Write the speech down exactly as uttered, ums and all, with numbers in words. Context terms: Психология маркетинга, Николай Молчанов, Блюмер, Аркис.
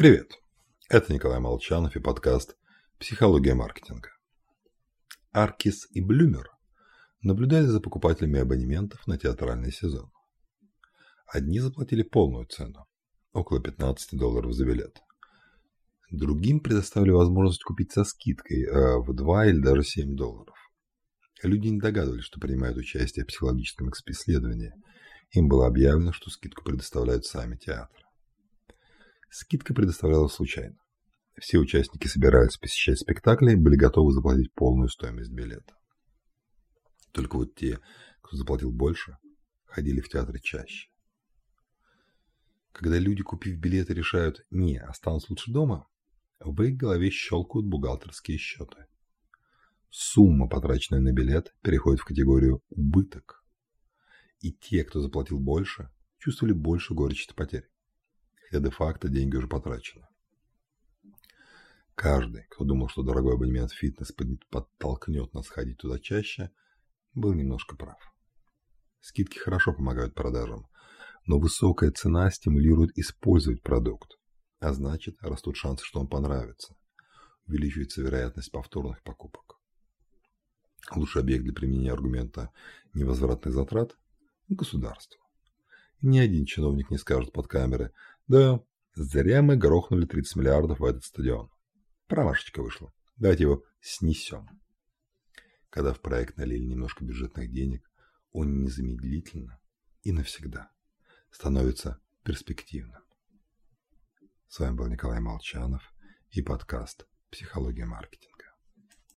Привет, это Николай Молчанов и подкаст «Психология маркетинга». Аркис и Блюмер наблюдали за покупателями абонементов на театральный сезон. Одни заплатили полную цену, около пятнадцати долларов за билет. Другим предоставили возможность купить со скидкой в два или даже семь долларов. Люди не догадывались, что принимают участие в психологическом экспресс-исследовании. Им было объявлено, что скидку предоставляют сами театры. Скидка предоставлялась случайно. Все участники собирались посещать спектакли и были готовы заплатить полную стоимость билета. Только вот те, кто заплатил больше, ходили в театры чаще. Когда люди, купив билеты, решают «не, останусь лучше дома», в их голове щелкают бухгалтерские счеты. Сумма, потраченная на билет, переходит в категорию «убыток». И те, кто заплатил больше, чувствовали больше горечи от потерь. Хотя де-факто деньги уже потрачены. Каждый, кто думал, что дорогой абонемент в фитнес подтолкнет нас ходить туда чаще, был немножко прав. Скидки хорошо помогают продажам, но высокая цена стимулирует использовать продукт, а значит, растут шансы, что он понравится. Увеличивается вероятность повторных покупок. Лучший объект для применения аргумента невозвратных затрат – государство. Ни один чиновник не скажет под камеры: «Да, зря мы грохнули тридцать миллиардов в этот стадион. Промашечка вышла. Давайте его снесем». Когда в проект налили немножко бюджетных денег, он незамедлительно и навсегда становится перспективным. С вами был Николай Молчанов и подкаст «Психология маркетинга».